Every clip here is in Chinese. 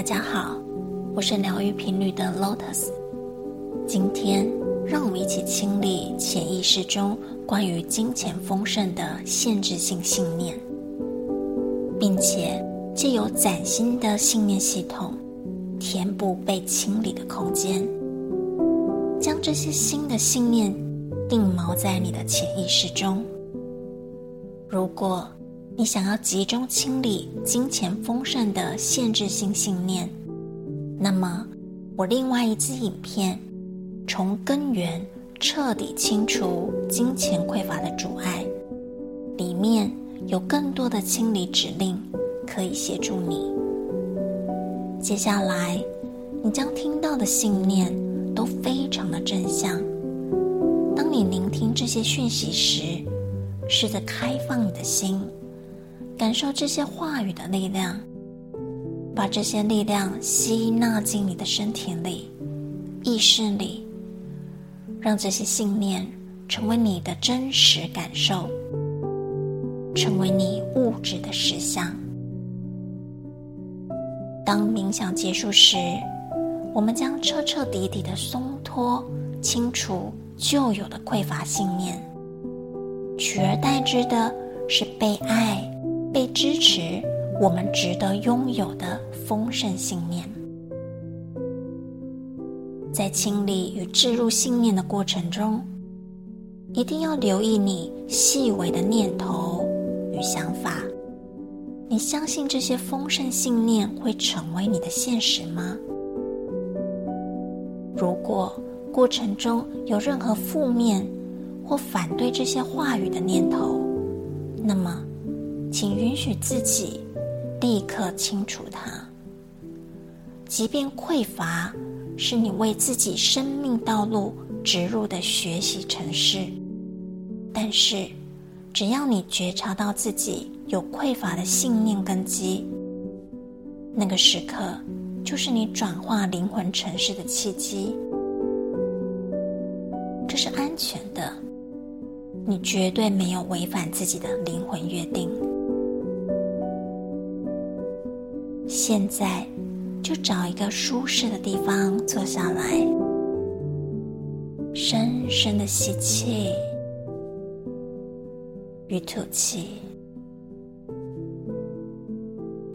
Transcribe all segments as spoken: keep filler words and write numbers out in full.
大家好，我是疗愈频率的 Lotus。 今天让我们一起清理潜意识中关于金钱丰盛的限制性信念，并且藉由崭新的信念系统填补被清理的空间，将这些新的信念定锚在你的潜意识中。如果你想要集中清理金钱丰盛的限制性信念，那么我另外一支影片从根源彻底清除金钱匮乏的阻碍，里面有更多的清理指令可以协助你。接下来你将听到的信念都非常的正向，当你聆听这些讯息时，试着开放你的心，感受这些话语的力量，把这些力量吸纳进你的身体里、意识里，让这些信念成为你的真实感受，成为你物质的实相。当冥想结束时，我们将彻彻底底的松脱、清除旧有的匮乏信念，取而代之的是被爱、被支持，我们值得拥有的丰盛信念。在清理与置入信念的过程中，一定要留意你细微的念头与想法。你相信这些丰盛信念会成为你的现实吗？如果过程中有任何负面或反对这些话语的念头，那么请允许自己立刻清除它。即便匮乏是你为自己生命道路植入的学习程式，但是只要你觉察到自己有匮乏的信念根基，那个时刻就是你转化灵魂程式的契机。这是安全的，你绝对没有违反自己的灵魂约定。现在就找一个舒适的地方坐下来，深深的吸气与吐气，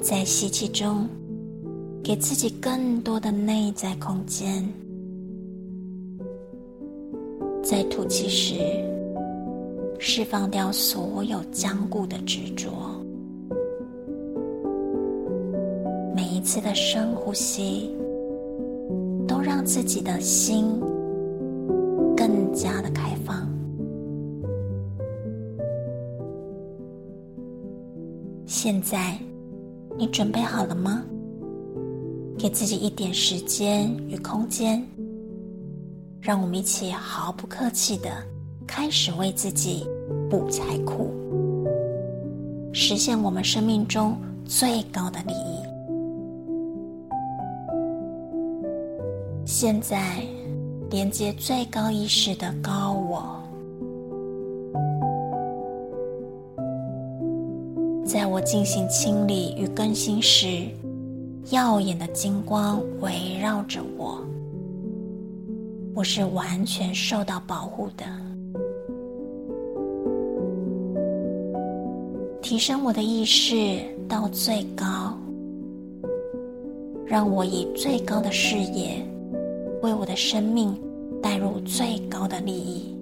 在吸气中给自己更多的内在空间，在吐气时释放掉所有僵固的执着。每一次的深呼吸都让自己的心更加的开放。现在你准备好了吗？给自己一点时间与空间，让我们一起毫不客气地开始为自己补财库，实现我们生命中最高的利益。现在连接最高意识的高我，在我进行清理与更新时，耀眼的金光围绕着我，我是完全受到保护的。提升我的意识到最高，让我以最高的视野为我的生命带入最高的利益。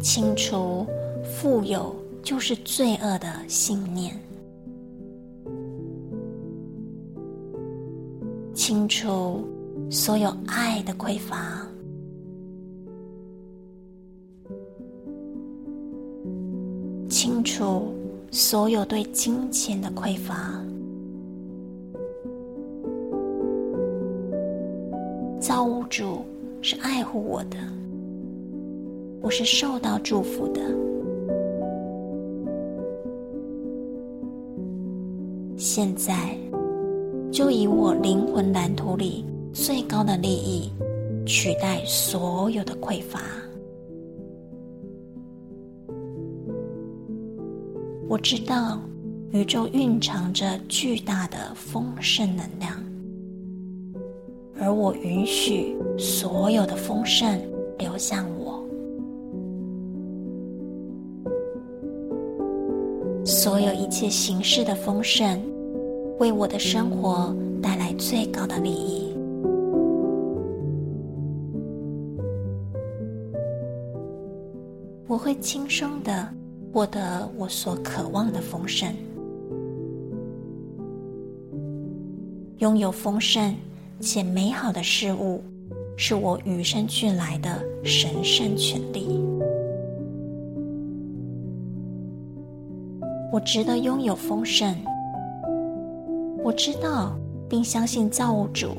清除富有就是罪恶的信念，清除所有爱的匮乏，清除所有对金钱的匮乏，造物主是爱护我的，我是受到祝福的。现在就以我灵魂蓝图里最高的利益取代所有的匮乏。我知道宇宙蕴藏着巨大的丰盛能量，而我允许所有的丰盛流向我。所有一切形式的丰盛，为我的生活带来最高的利益。我会轻松地获得我所渴望的丰盛。拥有丰盛且美好的事物，是我与生俱来的神圣权利。我值得拥有丰盛。我知道并相信造物主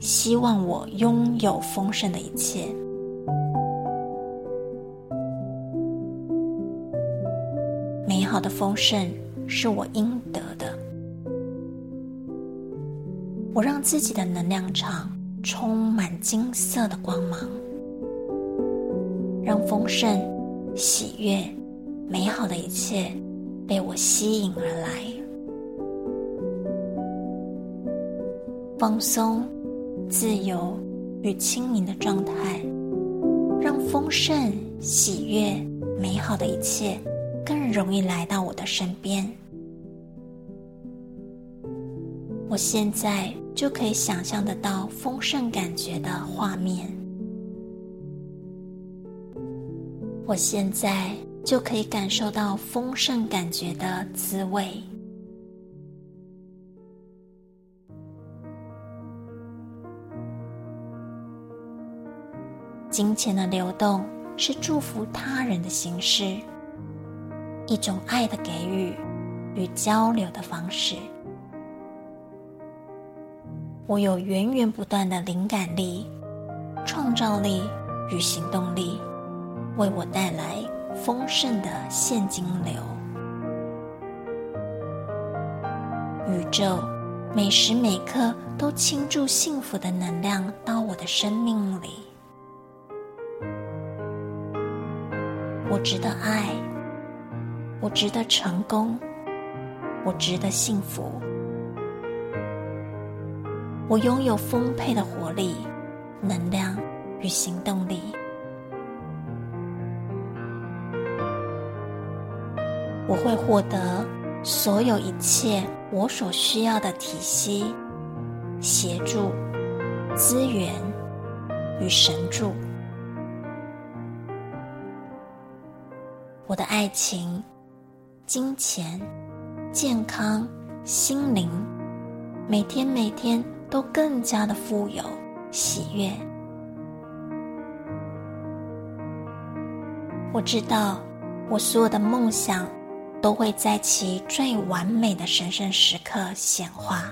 希望我拥有丰盛的一切。美好的丰盛是我应得的。我让自己的能量场充满金色的光芒，让丰盛、喜悦、美好的一切被我吸引而来。放松、自由与轻盈的状态，让丰盛、喜悦、美好的一切更容易来到我的身边。我现在就可以想象得到丰盛感觉的画面。我现在就可以感受到丰盛感觉的滋味。金钱的流动是祝福他人的形式，一种爱的给予与交流的方式。我有源源不断的灵感力、创造力与行动力，为我带来丰盛的现金流。宇宙每时每刻都倾注幸福的能量到我的生命里。我值得爱，我值得成功，我值得幸福。我拥有丰沛的活力、能量与行动力。我会获得所有一切我所需要的体系、协助、资源与神助。我的爱情、金钱、健康、心灵，每天每天都更加的富有、喜悦。我知道，我所有的梦想都会在其最完美的神圣时刻显化。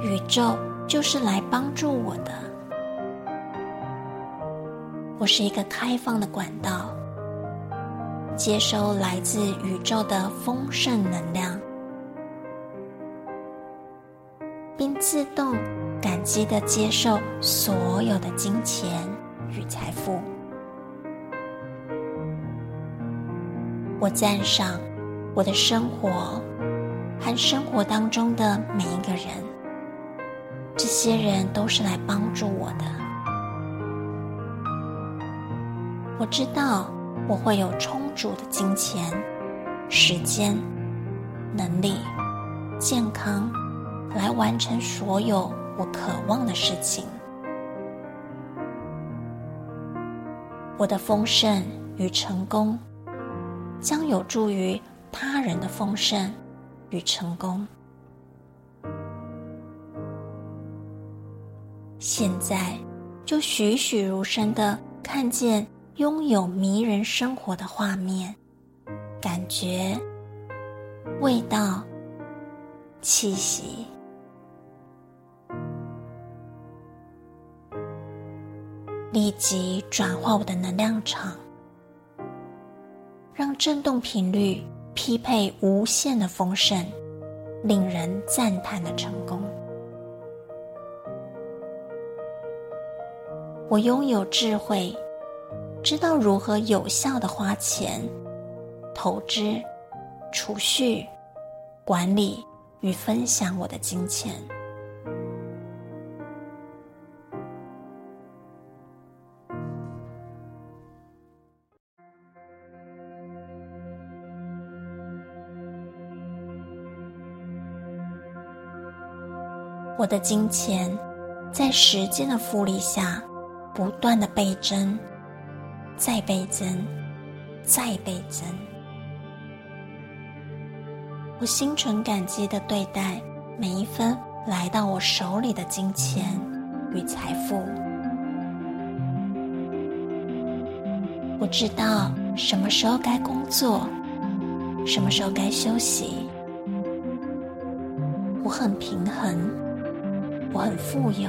宇宙就是来帮助我的。我是一个开放的管道，接收来自宇宙的丰盛能量，并自动感激地接受所有的金钱与财富。我赞赏我的生活和生活当中的每一个人，这些人都是来帮助我的。我知道我会有充足的金钱、时间、能力、健康，来完成所有我渴望的事情。我的丰盛与成功，将有助于他人的丰盛与成功。现在，就栩栩如生地看见拥有迷人生活的画面、感觉、味道、气息。立即转化我的能量场，让振动频率匹配无限的丰盛，令人赞叹的成功。我拥有智慧，知道如何有效地花钱、投资、储蓄、管理与分享我的金钱。我的金钱在时间的复利下不断的倍增，再倍增，再倍增。我心存感激地对待每一分来到我手里的金钱与财富。我知道什么时候该工作，什么时候该休息。我很平衡，我很富有，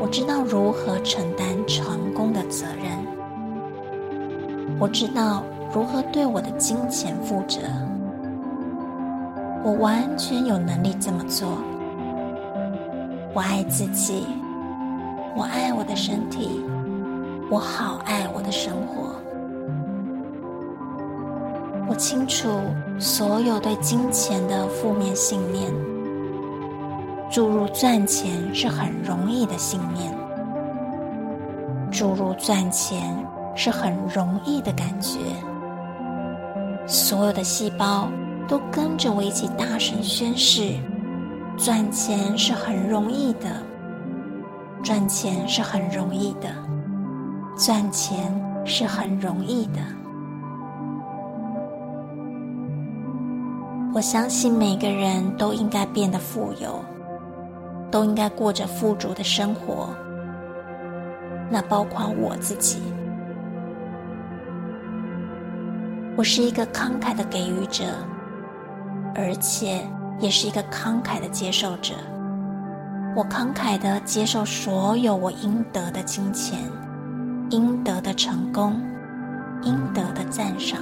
我知道如何承担成功的责任，我知道如何对我的金钱负责，我完全有能力这么做。我爱自己，我爱我的身体，我好爱我的生活。我清楚所有对金钱的负面信念，注入赚钱是很容易的信念，注入赚钱是很容易的感觉。所有的细胞都跟着我一起大声宣示，赚钱是很容易的，赚钱是很容易的，赚钱是很容易的。我相信每个人都应该变得富有，都应该过着富足的生活，那包括我自己。我是一个慷慨的给予者，而且也是一个慷慨的接受者。我慷慨地接受所有我应得的金钱，应得的成功，应得的赞赏。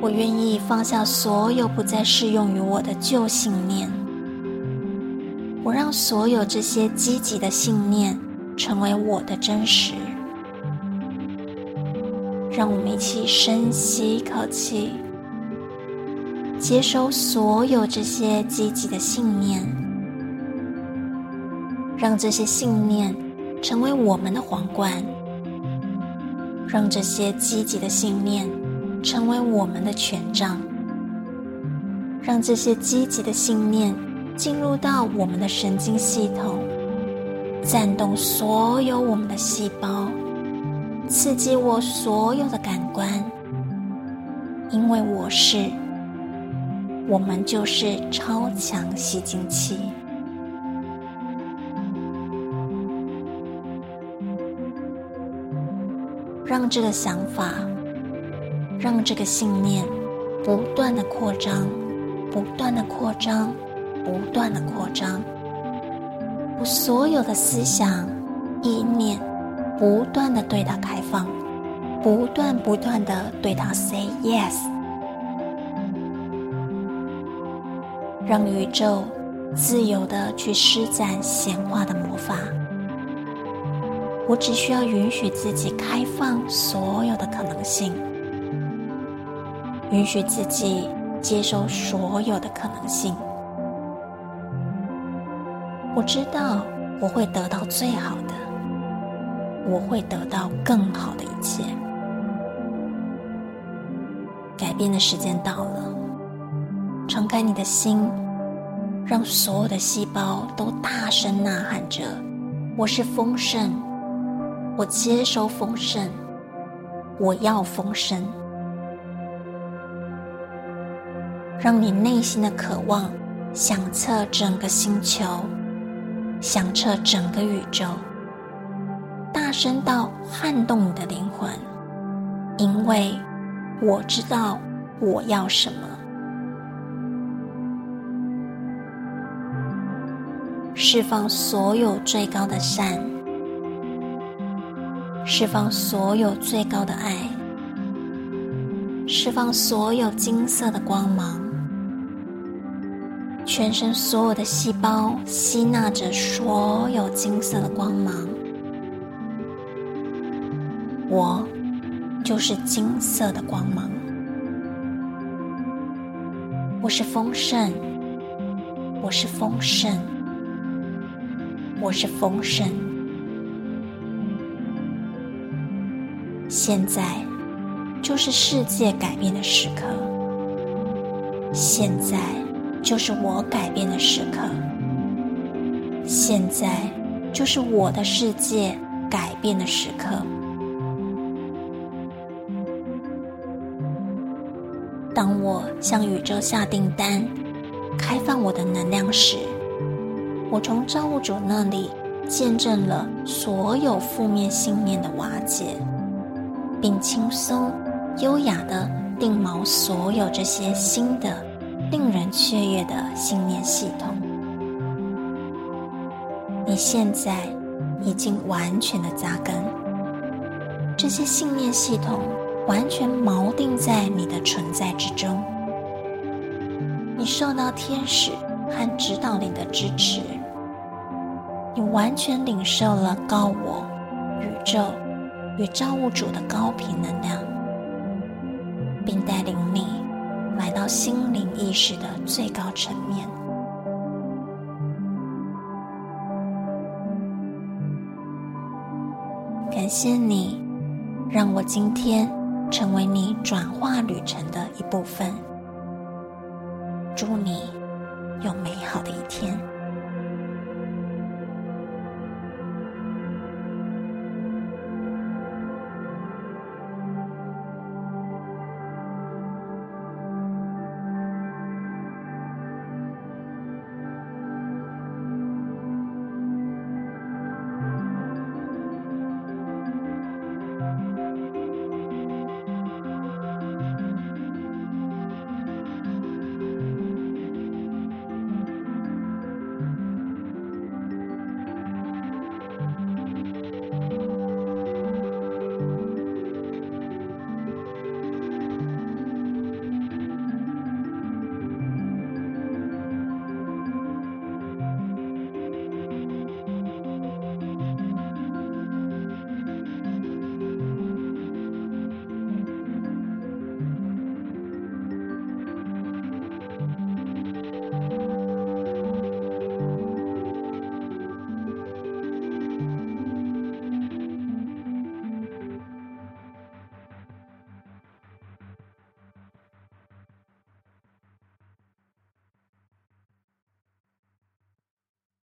我愿意放下所有不再适用于我的旧信念，我让所有这些积极的信念成为我的真实。让我们一起深吸一口气，接收所有这些积极的信念，让这些信念成为我们的皇冠，让这些积极的信念成为我们的权杖，让这些积极的信念进入到我们的神经系统，颤动所有我们的细胞，刺激我所有的感官。因为我是，我们就是超强吸金器。让这个想法，让这个信念不断的扩张，不断的扩张，不断的扩张。我所有的思想、意念，不断的对它开放，不断不断的对它 say yes。 让宇宙自由的去施展显化的魔法。我只需要允许自己开放所有的可能性，允许自己接受所有的可能性。我知道我会得到最好的，我会得到更好的一切。改变的时间到了，敞开你的心，让所有的细胞都大声呐喊着，我是丰盛，我接收丰盛，我要丰盛。让你内心的渴望响彻整个星球，响彻整个宇宙，大声到撼动你的灵魂。因为我知道我要什么。释放所有最高的善，释放所有最高的爱，释放所有金色的光芒。全身所有的细胞吸纳着所有金色的光芒。我就是金色的光芒。我是丰盛，我是丰盛，我是丰盛。现在就是世界改变的时刻，现在就是我改变的时刻，现在就是我的世界改变的时刻。当我向宇宙下订单，开放我的能量时，我从造物主那里见证了所有负面信念的瓦解，并轻松优雅地定锚所有这些新的令人雀跃的信念系统。你现在已经完全的扎根，这些信念系统完全锚定在你的存在之中。你受到天使和指导灵的支持，你完全领受了高我、宇宙与造物主的高频能量，并带领你来到心灵意识的最高层面。感谢你，让我今天成为你转化旅程的一部分。祝你有美好的一天。